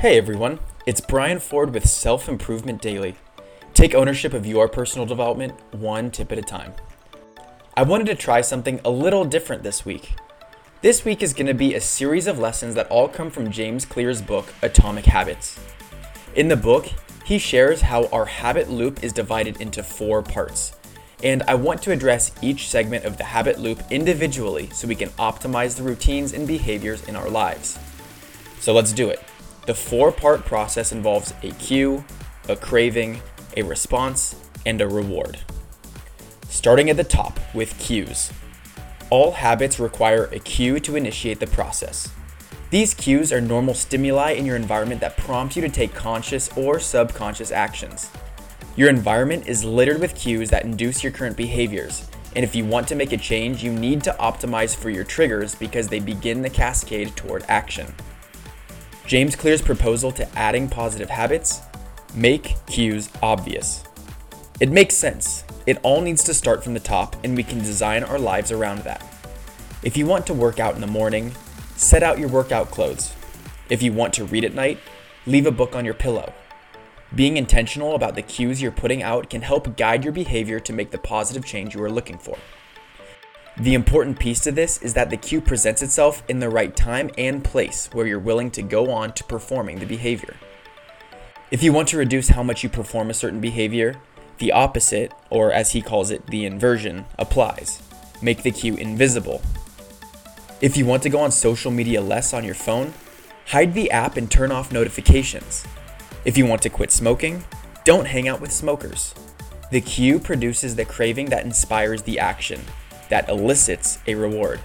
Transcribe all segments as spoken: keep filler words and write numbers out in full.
Hey everyone, it's Brian Ford with Self-Improvement Daily. Take ownership of your personal development one tip at a time. I wanted to try something a little different this week. This week is going to be a series of lessons that all come from James Clear's book, Atomic Habits. In the book, he shares how our habit loop is divided into four parts, and I want to address each segment of the habit loop individually so we can optimize the routines and behaviors in our lives. So let's do it. The four-part process involves a cue, a craving, a response, and a reward. Starting at the top with cues. All habits require a cue to initiate the process. These cues are normal stimuli in your environment that prompt you to take conscious or subconscious actions. Your environment is littered with cues that induce your current behaviors, and if you want to make a change, you need to optimize for your triggers because they begin the cascade toward action. James Clear's proposal to adding positive habits: make cues obvious. It makes sense. It all needs to start from the top, and we can design our lives around that. If you want to work out in the morning, set out your workout clothes. If you want to read at night, leave a book on your pillow. Being intentional about the cues you're putting out can help guide your behavior to make the positive change you are looking for. The important piece to this is that the cue presents itself in the right time and place where you're willing to go on to performing the behavior. If you want to reduce how much you perform a certain behavior, the opposite, or as he calls it, the inversion, applies. Make the cue invisible. If you want to go on social media less on your phone, hide the app and turn off notifications. If you want to quit smoking, don't hang out with smokers. The cue produces the craving that inspires the action, that elicits a reward.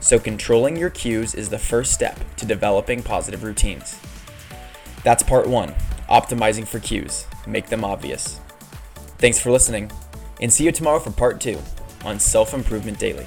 So controlling your cues is the first step to developing positive routines. That's part one, optimizing for cues, make them obvious. Thanks for listening, and see you tomorrow for part two on Self-Improvement Daily.